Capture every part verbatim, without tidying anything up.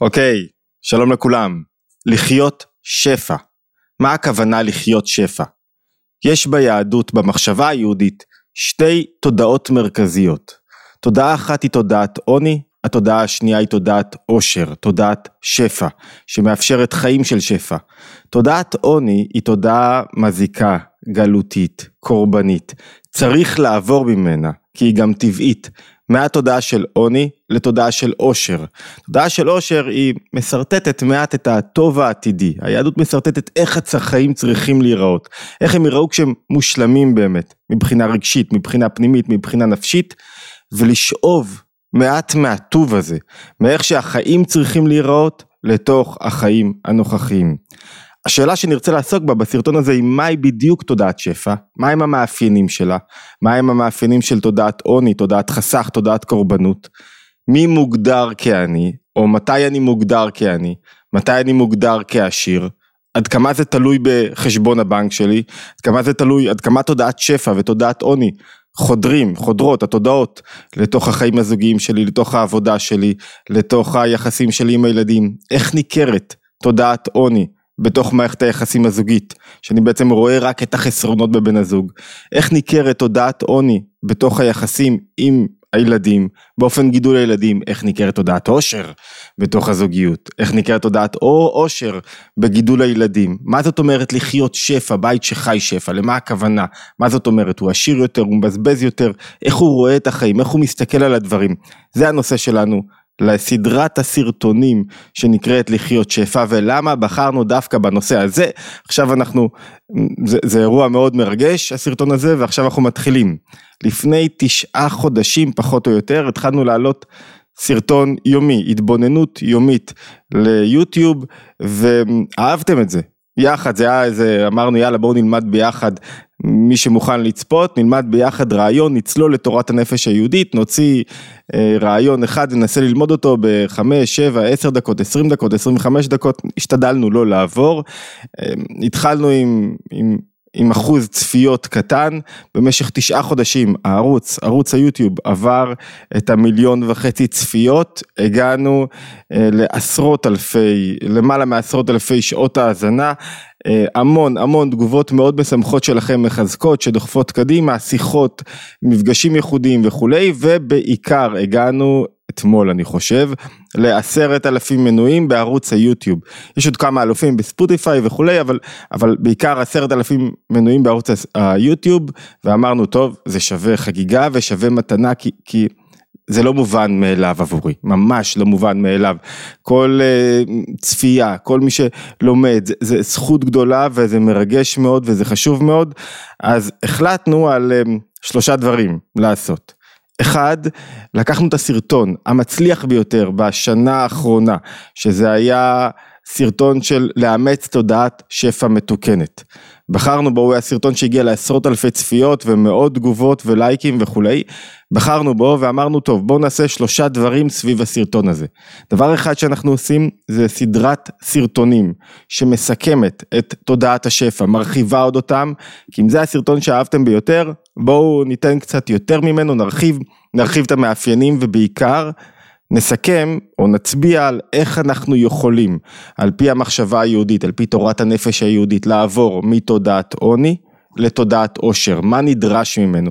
אוקיי, שלום לכולם. לחיות שפע. מה הכוונה לחיות שפע? יש ביהדות, במחשבה היהודית, שתי תודעות מרכזיות. תודעה אחת היא תודעת עוני, התודעה השנייה היא תודעת עושר, תודעת שפע, שמאפשרת חיים של שפע. תודעת עוני היא תודעה מזיקה, גלותית, קורבנית. צריך לעבור ממנה, כי היא גם טבעית. מהתודעה של עוני לתודעה של עושר. תודעה של עושר היא מסרטטת מעט את הטוב העתידי. היהדות מסרטטת איך החיים צריכים להיראות. איך הם יראו כשהם מושלמים באמת, מבחינה רגשית, מבחינה פנימית, מבחינה נפשית, ולשאוב מעט מהטוב הזה, מאיך שהחיים צריכים להיראות לתוך החיים הנוכחיים. השאלה שנרצה לעסוק בה בסרטון הזה היא מהי בדיוק תודעת שפע, מהם המאפיינים שלה, מהם המאפיינים של תודעת עוני, תודעת חסך, תודעת קורבנות, מי מוגדר כעני, או מתי אני מוגדר כעני, מתי אני מוגדר כעשיר, עד כמה זה תלוי בחשבון הבנק שלי, עד כמה זה תלוי, עד כמה תודעת שפע ותודעת עוני, חודרים, חודרות, התודעות, לתוך החיים הזוגיים שלי, לתוך העבודה שלי, לתוך היחסים שלי עם הילדים, איך ניכרת תודעת עוני, בתוך מערכת היחסים הזוגית, שאני בעצם רואה רק את החסרונות בבן הזוג, איך ניכרת תודעת עוני בתוך היחסים עם הילדים, באופן גידול הילדים, איך ניכרת תודעת עושר בתוך הזוגיות, איך ניכרת תודעת עושר בגידול הילדים, מה זאת אומרת לחיות שפע, בית שחי שפע, למה הכוונה, מה זאת אומרת, הוא עשיר יותר, הוא מבזבז יותר, איך הוא רואה את החיים, איך הוא מסתכל על הדברים, זה הנושא שלנו, לסדרת הסרטונים שנקראת לחיות שפע, ולמה בחרנו דווקא בנושא הזה. עכשיו אנחנו, זה, זה אירוע מאוד מרגש הסרטון הזה, ועכשיו אנחנו מתחילים. לפני תשעה חודשים פחות או יותר התחלנו לעלות סרטון יומי, התבוננות יומית ליוטיוב, ואהבתם את זה. יחד, זה היה איזה, אמרנו יאללה בואו נלמד ביחד, מי שמוכן לצפות, נלמד ביחד רעיון, נצלול לתורת הנפש היהודית, נוציא אה, רעיון אחד, ננסה ללמוד אותו בחמש, שבע, עשר דקות, עשרים דקות, עשרים וחמש דקות, השתדלנו לא לעבור, אה, התחלנו עם, עם, עם אחוז צפיות קטן, במשך תשעה חודשים, הערוץ, ערוץ היוטיוב עבר את המיליון וחצי צפיות, הגענו אה, לעשרות אלפי, למעלה מעשרות אלפי שעות ההזנה, המון המון תגובות מאוד משמחות שלכם, מחזקות, שדוחפות קדימה, שיחות, מפגשים ייחודיים וכולי, ובעיקר הגענו אתמול אני חושב, לעשרת אלפים מנויים בערוץ היוטיוב, יש עוד כמה אלופים בספוטיפיי וכולי, אבל, אבל בעיקר עשרת אלפים מנויים בערוץ היוטיוב, ואמרנו טוב, זה שווה חגיגה ושווה מתנה, כי, כי זה לא מובן מאליו עבורי, ממש לא מובן מאליו, כל uh, צפייה, כל מי שלומד, זה, זה זכות גדולה וזה מרגש מאוד וזה חשוב מאוד, אז החלטנו על um, שלושה דברים לעשות. אחד, לקחנו את הסרטון המצליח ביותר בשנה האחרונה, שזה היה סרטון של לאמץ תודעת שפע מתוקנת. בחרנו בו, הוא היה סרטון שהגיע לעשרות אלפי צפיות ומאות תגובות ולייקים וכולי, בחרנו בו ואמרנו טוב בואו נעשה שלושה דברים סביב הסרטון הזה. דבר אחד שאנחנו עושים זה סדרת סרטונים שמסכמת את תודעת השפע, מרחיבה עוד אותם, כי אם זה הסרטון שאהבתם ביותר, בואו ניתן קצת יותר ממנו, נרחיב, נרחיב את המאפיינים ובעיקר נסכם או נצביע על איך אנחנו יכולים, על פי המחשבה היהודית, על פי תורת הנפש היהודית, לעבור מתודעת עוני לתודעת עושר, מה נדרש ממנו,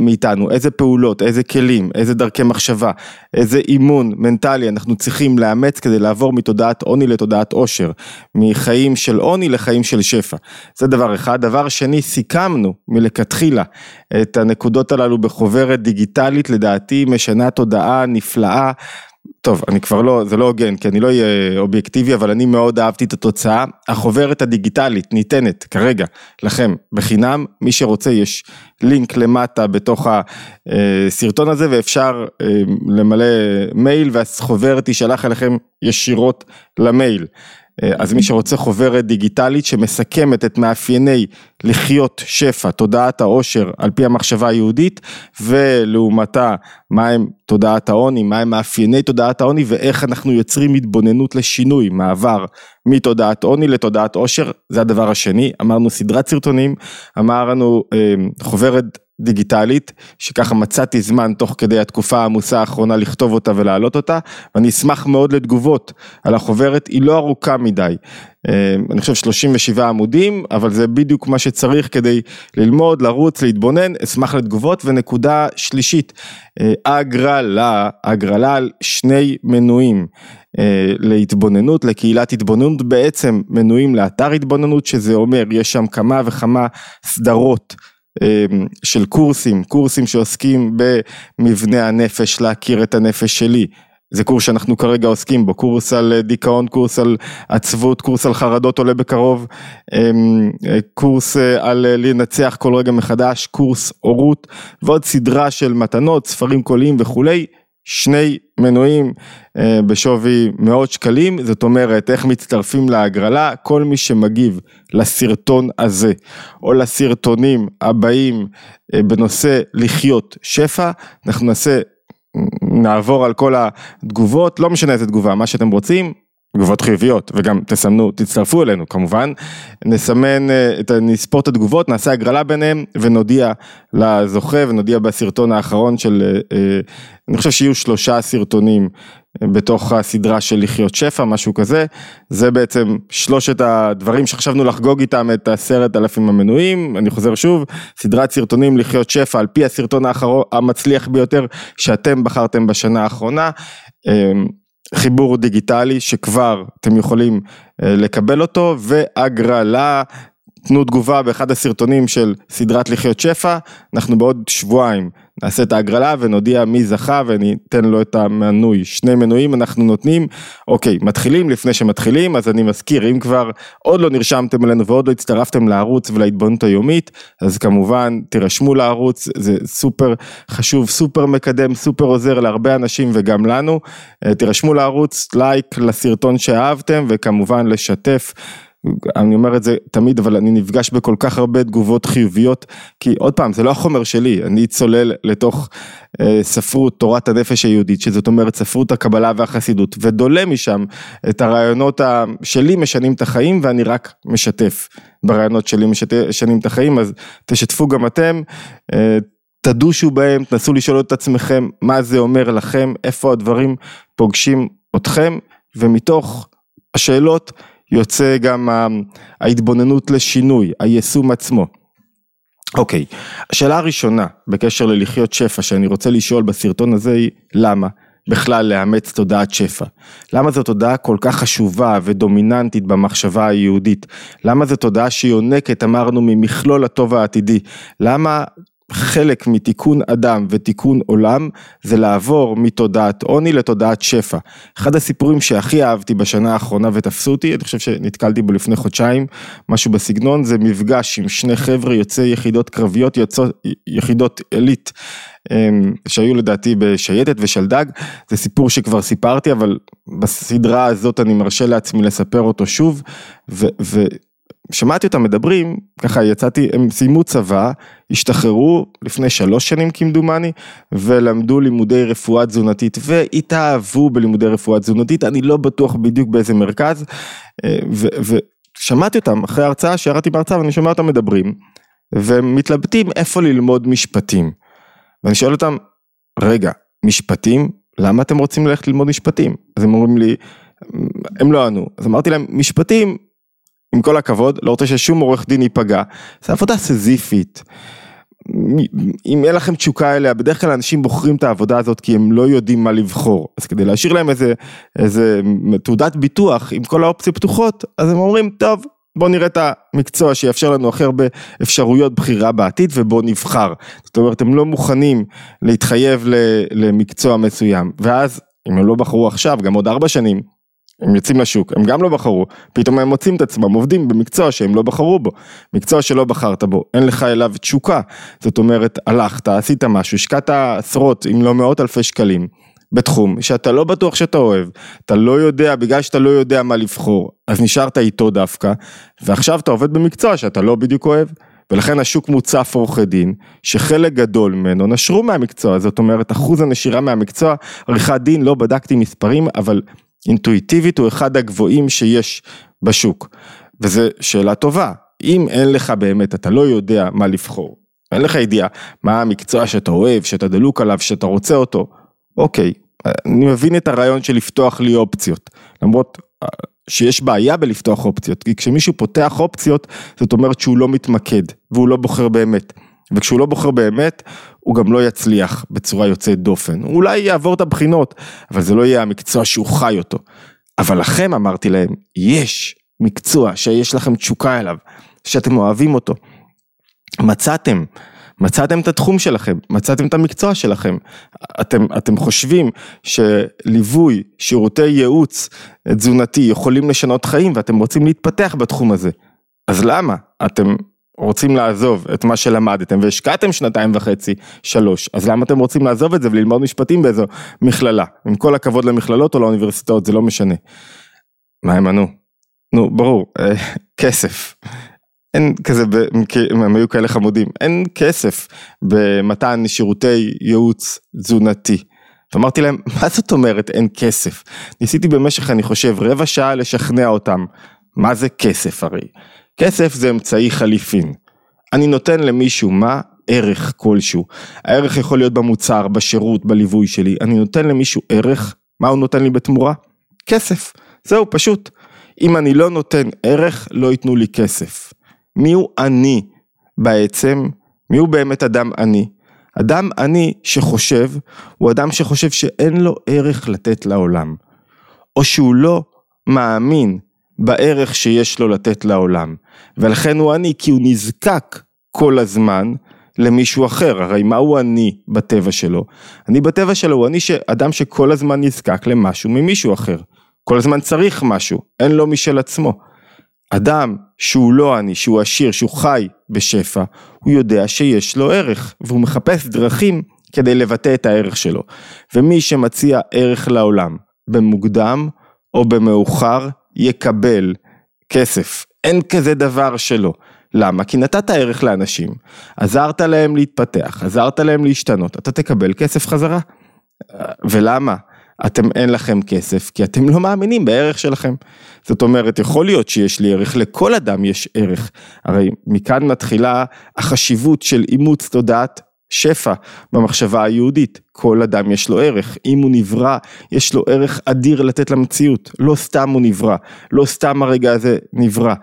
מאיתנו, איזה פעולות, איזה כלים, איזה דרכי מחשבה, איזה אימון מנטלי אנחנו צריכים לאמץ כדי לעבור מתודעת עוני לתודעת עושר, מחיים של עוני לחיים של שפע. זה דבר אחד. דבר שני, סיכמנו מלכתחילה את הנקודות הללו בחוברת דיגיטלית, לדעתי משנה תודעה נפלאה, טוב, אני כבר לא, זה לא הוגן, כי אני לא אהיה אובייקטיבי, אבל אני מאוד אהבתי את התוצאה. החוברת הדיגיטלית ניתנת כרגע לכם בחינם, מי שרוצה יש לינק למטה בתוך הסרטון הזה, ואפשר למלא מייל, והחוברת תשלח אליכם ישירות למייל. אז מי שרוצה חוברת דיגיטלית שמסכמת את מאפייני לחיות שפע, תודעת העושר על פי המחשבה היהודית, ולעומתה מהם תודעת העוני, מהם מאפייני תודעת העוני, ואיך אנחנו יוצרים התבוננות לשינוי, מעבר מתודעת עוני לתודעת עושר, זה הדבר השני, אמרנו סדרת סרטונים, אמרנו חוברת דיגיטלית, שככה מצאתי זמן תוך כדי התקופה העמוסה האחרונה לכתוב אותה ולהעלות אותה, ואני אשמח מאוד לתגובות על החוברת, היא לא ארוכה מדי, אני חושב שלושים ושבעה עמודים, אבל זה בדיוק מה שצריך כדי ללמוד, לרוץ, להתבונן, אשמח לתגובות. ונקודה שלישית, הגרלה, הגרלה על שני מנויים, להתבוננות, לקהילת התבוננות, בעצם מנויים לאתר התבוננות, שזה אומר, יש שם כמה וכמה סדרות, של קורסים, קורסים שעוסקים במבנה הנפש, להכיר את הנפש שלי, זה קורס שאנחנו כרגע עוסקים בו, קורס על דיכאון, קורס על עצבות, קורס על חרדות עולה בקרוב, קורס על לנצח כל רגע מחדש, קורס אורות, ועוד סדרה של מתנות, ספרים קוליים וכולי, שני מנויים בשווי מאות שקלים, זאת אומרת, איך מצטרפים להגרלה, כל מי שמגיב לסרטון הזה, או לסרטונים הבאים בנושא לחיות שפע, אנחנו נעשה, נעבור על כל התגובות, לא משנה איזה תגובה, מה שאתם רוצים, תגובות חיוביות, וגם תסמנו, תצטרפו אלינו כמובן, נסמן, נספור את התגובות, נעשה הגרלה ביניהם, ונודיע לזוכה, ונודיע בסרטון האחרון של, אני חושב שיהיו שלושה סרטונים, בתוך הסדרה של לחיות שפע, משהו כזה, זה בעצם שלושת הדברים שחשבנו לחגוג איתם את עשרת אלפים המנויים, אני חוזר שוב, סדרת סרטונים לחיות שפע, על פי הסרטון האחרון, המצליח ביותר, שאתם בחרתם בשנה האחרונה, חיבור דיגיטלי שכבר אתם יכולים לקבל אותו, והגרלה, תנו תגובה באחד הסרטונים של סדרת לחיות שפע, אנחנו בעוד שבועיים נעשה את ההגרלה ונודיע מי זכה וניתן לו את המנוי, שני מנויים אנחנו נותנים, אוקיי, מתחילים לפני שמתחילים, אז אני מזכיר, אם כבר עוד לא נרשמתם אלינו ועוד לא הצטרפתם לערוץ ולהתבונות היומית, אז כמובן תירשמו לערוץ, זה סופר חשוב, סופר מקדם, סופר עוזר להרבה אנשים וגם לנו, תירשמו לערוץ, לייק לסרטון שאהבתם וכמובן לשתף, אני אומר את זה תמיד, אבל אני נפגש בכל כך הרבה תגובות חיוביות, כי עוד פעם, זה לא החומר שלי, אני צולל לתוך אה, ספרות תורת הנפש היהודית, שזאת אומרת ספרות הקבלה והחסידות, ודולה משם את הרעיונות ה... שלי משנים את החיים, ואני רק משתף ברעיונות שלי משנים את החיים, אז תשתפו גם אתם, אה, תדושו בהם, תנסו לשאול את עצמכם, מה זה אומר לכם, איפה הדברים פוגשים אתכם, ומתוך השאלות, יוצא גם ההתבוננות לשינוי, היישום עצמו. אוקיי, השאלה הראשונה בקשר ללחיות שפע שאני רוצה לשאול בסרטון הזה היא למה בכלל לאמץ תודעת שפע? למה זו תודעה כל כך חשובה ודומיננטית במחשבה היהודית? למה זו תודעה שיונקת, אמרנו, ממכלול הטוב העתידי? למה חלק מתיקון אדם ותיקון עולם זה לעבור מתודעת עוני לתודעת שפע. אחד הסיפורים שהכי אהבתי בשנה האחרונה ותפסו אותי, אני חושב שנתקלתי בו לפני חודשיים, משהו בסגנון, זה מפגש עם שני חבר'ה יוצאי יחידות קרביות, יוצאות, יחידות עילית, שהיו לדעתי בשייטת ושלדג, זה סיפור שכבר סיפרתי, אבל בסדרה הזאת אני מרשה לעצמי לספר אותו שוב, ו... ו- שמעתי אותם מדברים, ככה יצאתי, הם סיימו צבא, השתחררו לפני שלוש שנים כמדומני, ולמדו לימודי רפואה תזונתית, והתאהבו בלימודי רפואה תזונתית, אני לא בטוח בדיוק באיזה מרכז, ושמעתי אותם, אחרי ההרצאה, שירדתי בהרצאה, ואני שומע אותם מדברים, והם מתלבטים איפה ללמוד משפטים, ואני שואל אותם, רגע, משפטים? למה אתם רוצים ללכת ללמוד משפטים? אז הם אומרים לי, הם לא ענו, אז אמרתי להם, משפטים, עם כל הכבוד, לא רוצה ששום עורך דין ייפגע, זה עבודה סזיפית, אם אין לכם תשוקה אליה, בדרך כלל אנשים בוחרים את העבודה הזאת, כי הם לא יודעים מה לבחור, אז כדי להשאיר להם איזה, איזה תעודת ביטוח, עם כל האופציות פתוחות, אז הם אומרים, טוב, בואו נראה את המקצוע, שיאפשר לנו אחר באפשרויות בחירה בעתיד, ובואו נבחר, זאת אומרת, הם לא מוכנים להתחייב למקצוע מסוים, ואז, אם הם לא בחרו עכשיו, גם עוד ארבע שנים, הם יוצאים לשוק, הם גם לא בחרו, פתאום הם מוצאים את עצמם, עובדים במקצוע שהם לא בחרו בו, מקצוע שלא בחרת בו, אין לך אליו תשוקה, זאת אומרת, הלכת, עשית משהו, השקעת עשרות, אם לא מאות אלפי שקלים, בתחום שאתה לא בטוח שאתה אוהב, אתה לא יודע, בגלל שאתה לא יודע מה לבחור, אז נשארת איתו דווקא, ועכשיו אתה עובד במקצוע שאתה לא בדיוק אוהב, ולכן השוק מוצף עורכי דין, שחלק גדול ממנו נשרו מהמקצוע, זאת אומרת, אחוז הנשירה מהמקצוע, עריכת דין, לא בדקתי מספרים, אבל אינטואיטיבית הוא אחד הגבוהים שיש בשוק, וזו שאלה טובה, אם אין לך באמת, אתה לא יודע מה לבחור, אין לך ידיעה, מה המקצוע שאתה אוהב, שאתה דלוק עליו, שאתה רוצה אותו, אוקיי, אני מבין את הרעיון של לפתוח לי אופציות, למרות שיש בעיה בלפתוח אופציות, כי כשמישהו פותח אופציות, זאת אומרת שהוא לא מתמקד, והוא לא בוחר באמת, וכשהוא לא בוחר באמת, הוא גם לא יצליח בצורה יוצאת דופן, אולי יעבור את הבחינות, אבל זה לא יהיה המקצוע שהוא חי אותו, אבל לכם אמרתי להם, יש מקצוע שיש לכם תשוקה אליו, שאתם אוהבים אותו, מצאתם, מצאתם את התחום שלכם, מצאתם את המקצוע שלכם, אתם, אתם חושבים שליווי, שירותי ייעוץ תזונתי יכולים לשנות חיים, ואתם רוצים להתפתח בתחום הזה, אז למה? אתם רוצים לעזוב את מה שלמדתם, והשקעתם שנתיים וחצי, שלוש, אז למה אתם רוצים לעזוב את זה, וללמוד משפטים באיזו מכללה, עם כל הכבוד למכללות או לאוניברסיטאות, זה לא משנה, מה הם ענו? נו, ברור, כסף, אין כזה, הם היו כאלה חמודים, אין כסף במתן שירותי ייעוץ תזונתי. ואמרתי להם, מה זאת אומרת אין כסף? ניסיתי במשך, אני חושב, רבע שעה לשכנע אותם. מה זה כסף הרי? כסף זה אמצעי חליפין. אני נותן למישהו מה? ערך כלשהו. הערך יכול להיות במוצר, בשירות, בליווי שלי. אני נותן למישהו ערך, מה הוא נותן לי בתמורה? כסף. זהו, פשוט. אם אני לא נותן ערך, לא ייתנו לי כסף. מי הוא אני בעצם? מי הוא באמת אדם אני? אדם אני שחושב, הוא אדם שחושב שאין לו ערך לתת לעולם. או שהוא לא מאמין בערך שיש לו לתת לעולם. ולכן הוא אני, כי הוא נזקק כל הזמן למישהו אחר. הרי מה הוא אני בטבע שלו? אני בטבע שלו, הוא אני שאדם שכל הזמן נזקק למשהו ממישהו אחר. כל הזמן צריך משהו, אין לו משל עצמו. אדם שהוא לא אני, שהוא עשיר, שהוא חי בשפע, הוא יודע שיש לו ערך, והוא מחפש דרכים כדי לבטא את הערך שלו. ומי שמציע ערך לעולם, במוקדם או במאוחר, יקבל כסף. אין כזה דבר שלו. למה? כי נתת ערך לאנשים, עזרת להם להתפתח, עזרת להם להשתנות, אתה תקבל כסף חזרה. ולמה? אתם אין לכם כסף, כי אתם לא מאמינים בערך שלכם. זאת אומרת, יכול להיות שיש לי ערך, לכל אדם יש ערך. הרי מכאן מתחילה החשיבות של אימוץ תודעת שפע במחשבה היהודית. כל אדם יש לו ערך. אם הוא נברא, יש לו ערך אדיר לתת למציאות. לא סתם הוא נברא, לא סתם הרגע הזה נברא.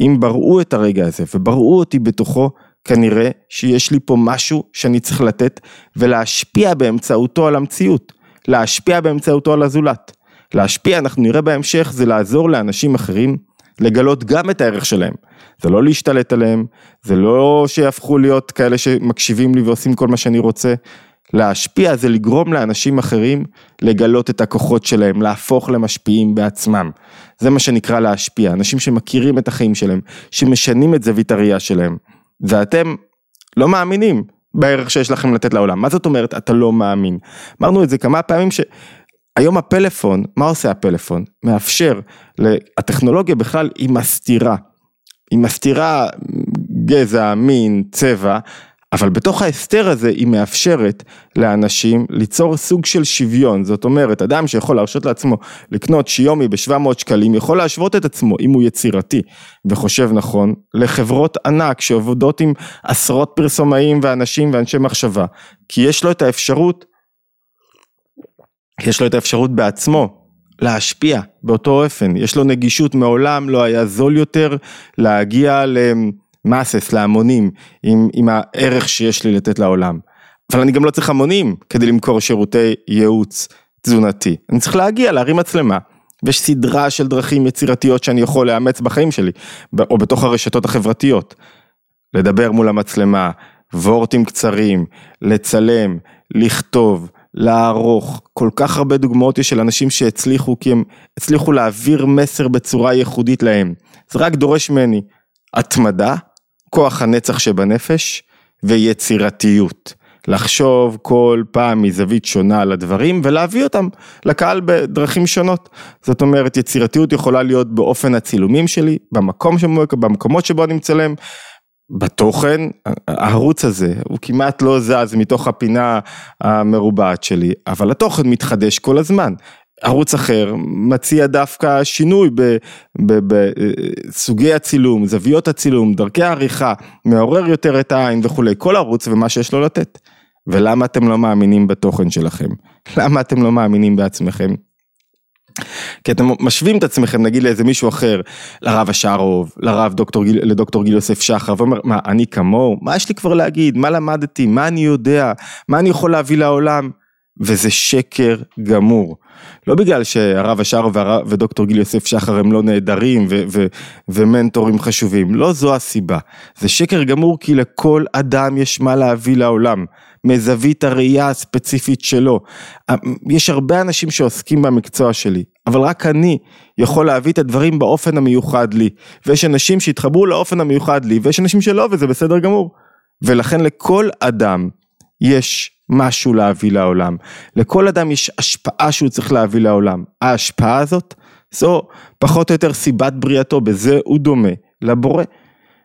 אם בראו את הרגע הזה ובראו אותי בתוכו, כנראה שיש לי פה משהו שאני צריך לתת ולהשפיע באמצעותו על המציאות. להשפיע באמצעותו על הזולת. להשפיע, אנחנו נראה בהמשך, זה לעזור לאנשים אחרים לגלות גם את הערך שלהם. זה לא להשתלט עליהם, זה לא שיהפכו להיות כאלה שמקשיבים לי ועושים כל מה שאני רוצה. להשפיע זה לגרום לאנשים אחרים לגלות את הכוחות שלהם, להפוך למשפיעים בעצמם. זה מה שנקרא להשפיע, אנשים שמכירים את החיים שלהם, שמשנים את זווית הראייה שלהם. ואתם לא מאמינים בערך שיש לכם לתת לעולם. מה זאת אומרת? אתה לא מאמין. אמרנו את זה כמה פעמים ש... היום הפלאפון, מה עושה הפלאפון? מאפשר, הטכנולוגיה בכלל היא מסתירה. היא מסתירה גזע, מין, צבע, אבל בתוך ההסתר הזה היא מאפשרת לאנשים ליצור סוג של שוויון. זאת אומרת, אדם שיכול להרשות לעצמו לקנות שיומי ב-שבע מאות שקלים, יכול להשוות את עצמו, אם הוא יצירתי וחושב נכון, לחברות ענק שעובדות עם עשרות פרסומאים ואנשים ואנשי מחשבה, כי יש לו את האפשרות, יש לו את האפשרות בעצמו, להשפיע באותו אופן, יש לו נגישות, מעולם לא היה זול יותר להגיע ל... מסס להמונים, עם, עם הערך שיש לי לתת לעולם. אבל אני גם לא צריך המונים כדי למכור שירותי ייעוץ תזונתי. אני צריך להגיע, להרים מצלמה. ויש סדרה של דרכים יצירתיות שאני יכול לאמץ בחיים שלי, או בתוך הרשתות החברתיות. לדבר מול המצלמה, וורטים קצרים, לצלם, לכתוב, לערוך. כל כך הרבה דוגמאות יש של אנשים שהצליחו, כי הם הצליחו להעביר מסר בצורה ייחודית להם. זה רק דורש ממני התמדה, כוח הנצח שבנפש ויצירתיות. לחשוב כל פעם מזווית שונה על הדברים ולהביא אותם לקהל בדרכים שונות. זאת אומרת, יצירתיות יכולה להיות באופן הצילומים שלי, במקום שבו, במקומות שבו אני מצלם, בתוכן, הערוץ הזה הוא כמעט לא זז מתוך הפינה המרובעת שלי, אבל התוכן מתחדש כל הזמן. ערוץ אחר מציע דווקא שינוי בסוגי הצילום, זוויות הצילום, דרכי העריכה, מעורר יותר את העין וכו'. כל ערוץ ומה שיש לו לתת. ולמה אתם לא מאמינים בתוכן שלכם? למה אתם לא מאמינים בעצמכם? כי אתם משווים את עצמכם, נגיד לאיזה מישהו אחר, לרב השרוב, לרב דוקטור, לדוקטור גיל יוסף שחר, ואומר, מה, אני כמוהו? מה יש לי כבר להגיד? מה למדתי? מה אני יודע? מה אני יכול להביא לעולם? וזה שקר גמור. לא בגלל שהרב השרוב ודוקטור גיל יוסף שחר הם לא נהדרים ו- ו- ומנטורים חשובים. לא זו הסיבה. זה שקר גמור כי לכל אדם יש מה להביא לעולם. מזווית הראייה הספציפית שלו. יש הרבה אנשים שעוסקים במקצוע שלי, אבל רק אני יכול להביא את הדברים באופן המיוחד לי. ויש אנשים שהתחברו לאופן המיוחד לי, ויש אנשים שלא, וזה בסדר גמור. ולכן לכל אדם יש משהו להביא לעולם. לכל אדם יש השפעה שהוא צריך להביא לעולם. ההשפעה הזאת, זו פחות או יותר סיבת בריאתו, בזה הוא דומה לבורא.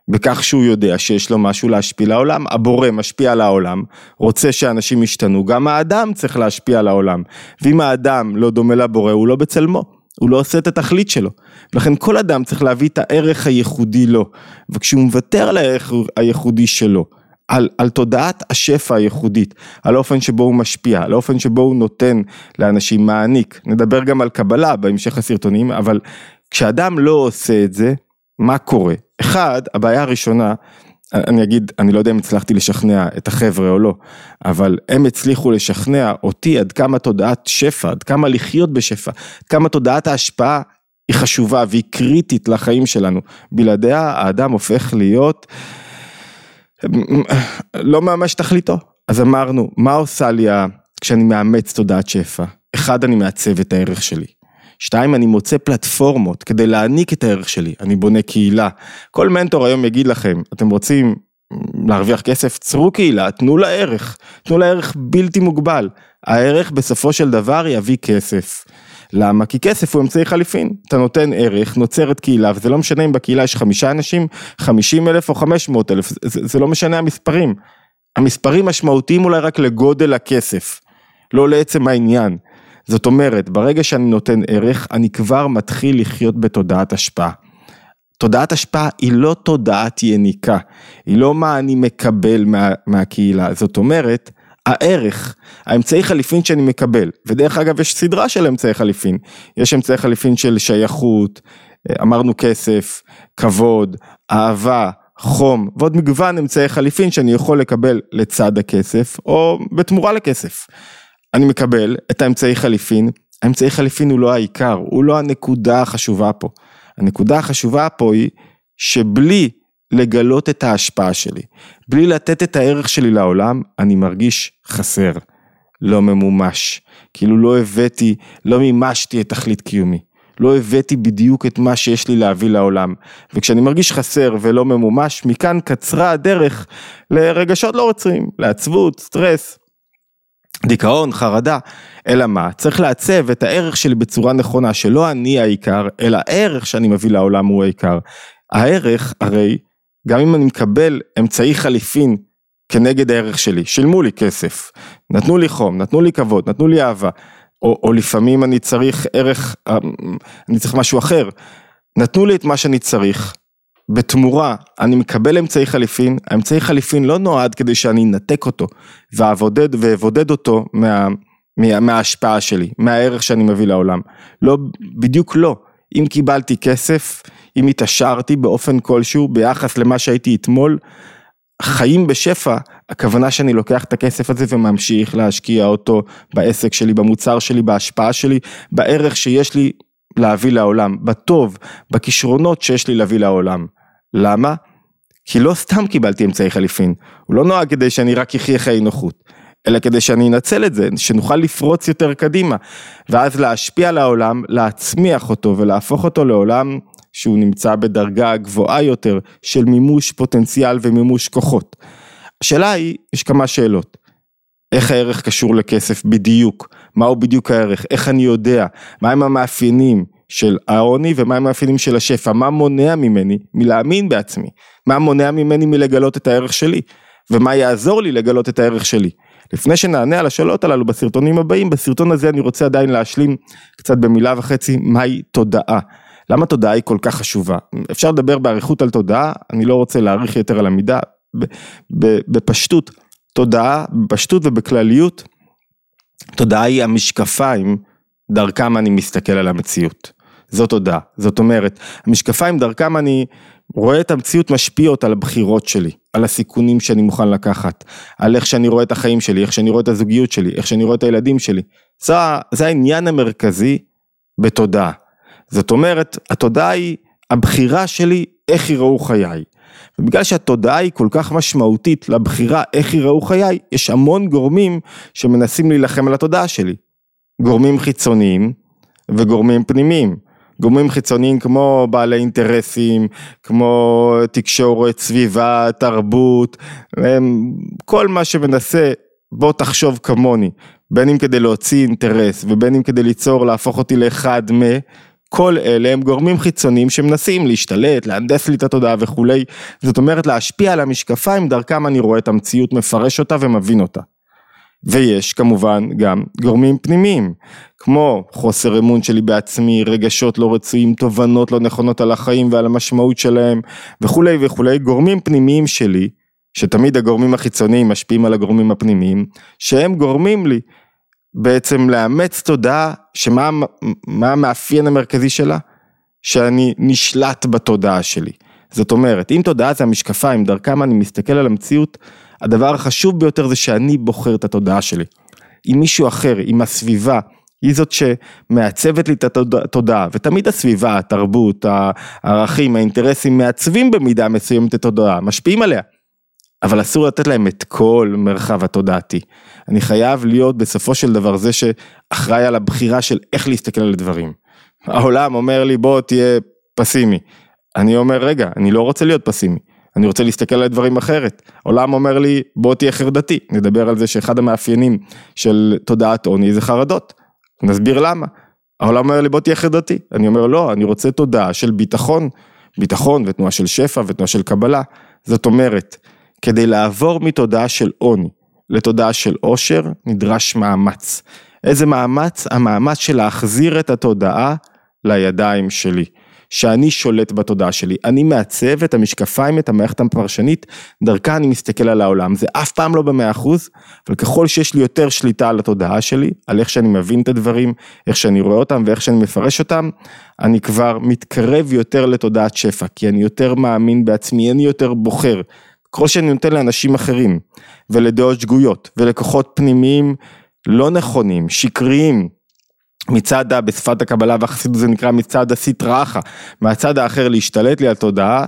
בכך שהוא יודע שיש לו משהו להשפיע לעולם, הבורא משפיע על העולם, רוצה שאנשים ישתנו, גם האדם צריך להשפיע על העולם, ואם האדם לא דומה לבורא, הוא לא בצלמו, הוא לא עושה את התכלית שלו, ולכן כל אדם צריך להביא את הערך הייחודי לו, וכשהוא מוותר על הערך הייחודי שלו, על, על תודעת השפע הייחודית, על אופן שבו הוא משפיע, על אופן שבו הוא נותן לאנשים מעניק, נדבר גם על קבלה בהמשך הסרטונים, אבל כשאדם לא עושה את זה, מה קורה? אחד, הבעיה הראשונה, אני אגיד, אני לא יודע אם הצלחתי לשכנע את החבר'ה או לא, אבל הם הצליחו לשכנע אותי עד כמה תודעת שפע, עד כמה לחיות בשפע, עד כמה תודעת ההשפעה היא חשובה והיא קריטית לחיים שלנו. בלעדיה האדם הופך להיות לא ממש תכליתו. אז אמרנו, מה עושה לי כשאני מאמץ תודעת שפע? אחד, אני מעצב את הערך שלי. שתיים, אני מוצא פלטפורמות כדי להעניק את הערך שלי, אני בונה קהילה, כל מנטור היום יגיד לכם, אתם רוצים להרוויח כסף, צרו קהילה, תנו לה ערך, תנו לה ערך בלתי מוגבל, הערך בסופו של דבר יביא כסף, למה? כי כסף הוא אמצעי חליפין, אתה נותן ערך, נוצרת קהילה, וזה לא משנה אם בקהילה יש חמישה אנשים, חמישים אלף או חמש מאות אלף, זה, זה לא משנה המספרים, המספרים משמעותיים אולי רק לגודל הכסף, לא לעצם העניין, זאת אומרת, ברגע שאני נותן ערך, אני כבר מתחיל לחיות בתודעת השפעה. תודעת השפעה היא לא תודעת יניקה, היא לא מה אני מקבל מה, מהקהילה, זאת אומרת, הערך, האמצעי חליפין שאני מקבל, ודרך אגב יש סדרה של אמצעי חליפין, יש אמצעי חליפין של שייכות, אמרנו כסף, כבוד, אהבה, חום, ועוד מגוון אמצעי חליפין שאני יכול לקבל לצד הכסף, או בתמורה לכסף. אני מקבל את האמצעי חליפין, האמצעי חליפין הוא לא העיקר, הוא לא הנקודה החשובה פה, הנקודה החשובה פה היא שבלי לגלות את ההשפעה שלי, בלי לתת את הערך שלי לעולם, אני מרגיש חסר, לא ממומש, כאילו לא הבאתי, לא מימשתי את תכלית קיומי, לא הבאתי בדיוק את מה שיש לי להביא לעולם, וכשאני מרגיש חסר ולא ממומש, מכאן קצרה הדרך לרגשות לא רצויים, לעצבות, סטרס, דיכאון, חרדה, אלא מה? צריך לעצב את הערך שלי בצורה נכונה, שלא אני העיקר, אלא הערך שאני מביא לעולם הוא העיקר. הערך, הרי, גם אם אני מקבל אמצעי חליפין כנגד הערך שלי, שילמו לי כסף, נתנו לי חום, נתנו לי כבוד, נתנו לי אהבה, או, או לפעמים אני צריך ערך, אני צריך משהו אחר, נתנו לי את מה שאני צריך, בתמורה, אני מקבל אמצעי חליפין, האמצעי חליפין לא נועד כדי שאני נתק אותו, ועבודד, ועבודד אותו מה, מה, מההשפעה שלי, מהערך שאני מביא לעולם. לא, בדיוק לא. אם קיבלתי כסף, אם התעשרתי באופן כלשהו, ביחס למה שהייתי אתמול, חיים בשפע, הכוונה שאני לוקח את הכסף הזה וממשיך להשקיע אותו בעסק שלי, במוצר שלי, בהשפעה שלי, בערך שיש לי להביא לעולם, בטוב, בכישרונות שיש לי להביא לעולם. למה? כי לא סתם קיבלתי אמצעי חליפין, הוא לא נועד כדי שאני רק יחיה חיי נוחות, אלא כדי שאני אנצל את זה, שנוכל לפרוץ יותר קדימה, ואז להשפיע על העולם, להצמיח אותו ולהפוך אותו לעולם שהוא נמצא בדרגה גבוהה יותר, של מימוש פוטנציאל ומימוש כוחות. השאלה היא, יש כמה שאלות, איך הערך קשור לכסף בדיוק, מהו בדיוק הערך, איך אני יודע, מהם המאפיינים של העוני ומהם המאפיינים של השפע, מה מונע ממני מלהאמין בעצמי, מה מונע ממני מלגלות את הערך שלי, ומה יעזור לי לגלות את הערך שלי, לפני שנענה על השאלות הללו בסרטונים הבאים, בסרטון הזה אני רוצה עדיין להשלים קצת במילה וחצי, מהי תודעה? למה תודעה היא כל כך חשובה? אפשר לדבר בעריכות על תודעה, אני לא רוצה להעריך יותר על המידה, בפשטות, תודעה, בפשטות ובכלליות, תודעה היא המשקפיים דרכם אני מסתכל על המציאות. זאת תודעה, זאת אומרת, המשקפיים דרכם אני רואה את המציאות משפיעות על הבחירות שלי, על הסיכונים שאני מוכן לקחת, על איך שאני רואה את החיים שלי, איך שאני רואה את הזוגיות שלי, איך שאני רואה את הילדים שלי. זה, זה העניין המרכזי בתודעה. זאת אומרת, התודעה היא הבחירה שלי, איך יראו חיי. ובגלל שהתודעה היא כל כך משמעותית לבחירה, איך יראו חיי, יש המון גורמים שמנסים להילחם על התודעה שלי. גורמים חיצוניים וגורמים פנימיים. גורמים חיצוניים כמו בעלי אינטרסים, כמו תקשורת, סביבה, תרבות, כל מה שמנסה, בוא תחשוב כמוני, בין אם כדי להוציא אינטרס, ובין אם כדי ליצור, להפוך אותי לאחד מה, כל אלה הם גורמים חיצוניים שמנסים להשתלט, להנדס לי את התודעה וכו'. זאת אומרת, להשפיע על המשקפיים, דרכם אני רואה את המציאות, מפרש אותה ומבין אותה. ויש כמובן גם גורמים פנימיים, כמו חוסר אמון שלי בעצמי, רגשות לא רצויים, תובנות לא נכונות על החיים ועל המשמעות שלהם, וכו' וכו', גורמים פנימיים שלי, שתמיד הגורמים החיצוניים משפיעים על הגורמים הפנימיים, שהם גורמים לי בעצם לאמץ תודעה, שמה מה המאפיין המרכזי שלה? שאני נשלט בתודעה שלי. זאת אומרת, אם תודעה זה המשקפיים, דרכם אני מסתכל על המציאות, הדבר החשוב ביותר זה שאני בוחר את התודעה שלי. עם מישהו אחר, עם הסביבה, היא זאת שמעצבת לי את התודעה, ותמיד הסביבה, התרבות, הערכים, האינטרסים, מעצבים במידה מסוימת את התודעה, משפיעים עליה. אבל אסור לתת להם את כל מרחב התודעתי. אני חייב להיות בסופו של דבר זה שאחראי על הבחירה של איך להסתכל על הדברים. העולם אומר לי, בוא תהיה פסימי. אני אומר, רגע, אני לא רוצה להיות פסימי. אני רוצה להסתכל על הדברים אחרת. העולם אומר לי, בוא תהיה חרדתי. נדבר על זה שאחד המאפיינים של תודעת עוני זה חרדות. נסביר למה. העולם אומר לי, בוא תהיה חרדתי. אני אומר, לא, אני רוצה תודעה של ביטחון, ביטחון ותנועה של שפע ותנועה של קבלה. זאת אומרת, כדי לעבור מתודעה של עוני לתודעה של עושר, נדרש מאמץ. איזה מאמץ? המאמץ של להחזיר את התודעה לידיים שלי. שאני שולט בתודעה שלי, אני מעצב את המשקפיים, את המערכת הפרשנית, דרכה אני מסתכל על העולם, זה אף פעם לא במאה אחוז, אבל ככל שיש לי יותר שליטה על התודעה שלי, על איך שאני מבין את הדברים, איך שאני רואה אותם ואיך שאני מפרש אותם, אני כבר מתקרב יותר לתודעת שפע, כי אני יותר מאמין בעצמי, אני יותר בוחר, כמו שאני נותן לאנשים אחרים, ולדעות שגויות, ולקוחות פנימיים לא נכונים, שקריים, מצד ה, בשפת הקבלה והחסידות זה נקרא מצד הסתרא אחרא, מהצד האחר להשתלט לי על תודעה,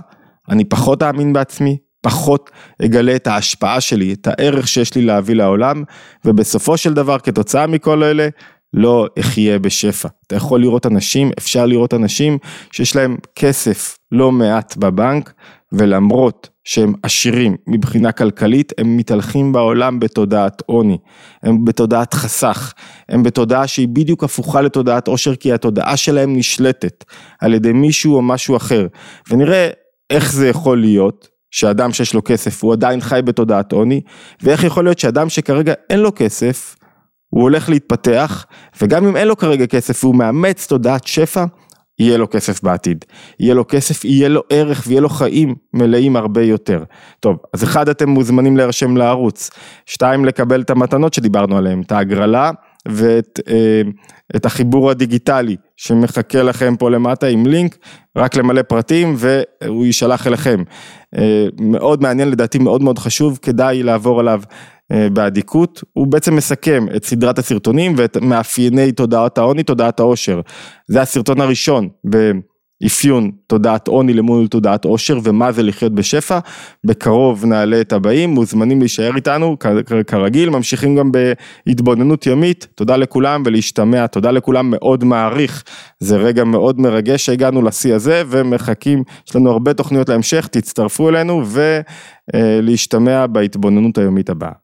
אני פחות אאמין בעצמי, פחות אגלה את ההשפעה שלי, את הערך שיש לי להביא לעולם, ובסופו של דבר כתוצאה מכל אלה, לא אחיה בשפע. אתה יכול לראות אנשים, אפשר לראות אנשים שיש להם כסף לא מעט בבנק, ולמרות שהם עשירים מבחינה כלכלית, הם מתהלכים בעולם בתודעת עוני, הם בתודעת חסך, הם בתודעה שהיא בדיוק הפוכה לתודעת עושר, כי התודעה שלהם נשלטת על ידי מישהו או משהו אחר, ונראה איך זה יכול להיות שאדם שיש לו כסף הוא עדיין חי בתודעת עוני, ואיך יכול להיות שאדם שכרגע אין לו כסף, הוא הולך להתפתח, וגם אם אין לו כרגע כסף והוא מאמץ תודעת שפע, יהיה לו כסף בעתיד, יהיה לו כסף, יהיה לו ערך ויהיה לו חיים מלאים הרבה יותר. טוב, אז אחד, אתם מוזמנים להירשם לערוץ, שתיים, לקבל את המתנות שדיברנו עליהן, את ההגרלה ואת אה, את החיבור הדיגיטלי שמחכה לכם פה למטה עם לינק, רק למלא פרטים והוא יישלח אליכם. אה, מאוד מעניין, לדעתי מאוד מאוד חשוב, כדאי לעבור עליו בעדיקות. הוא בעצם מסכם את סדרת הסרטונים ואת מאפייני תודעת העוני, תודעת העושר. זה הסרטון הראשון באפיון תודעת עוני למול תודעת עושר, ומה זה לחיות בשפע. בקרוב נעלה את הבאים, מוזמנים להישאר איתנו, כרגיל, ממשיכים גם בהתבוננות יומית. תודה לכולם ולהשתמע, תודה לכולם, מאוד מעריך. זה רגע מאוד מרגש שהגענו לשיא הזה, ומחכים, יש לנו הרבה תוכניות להמשך, תצטרפו אלינו, ולהשתמע בהתבוננות היומית הבאה.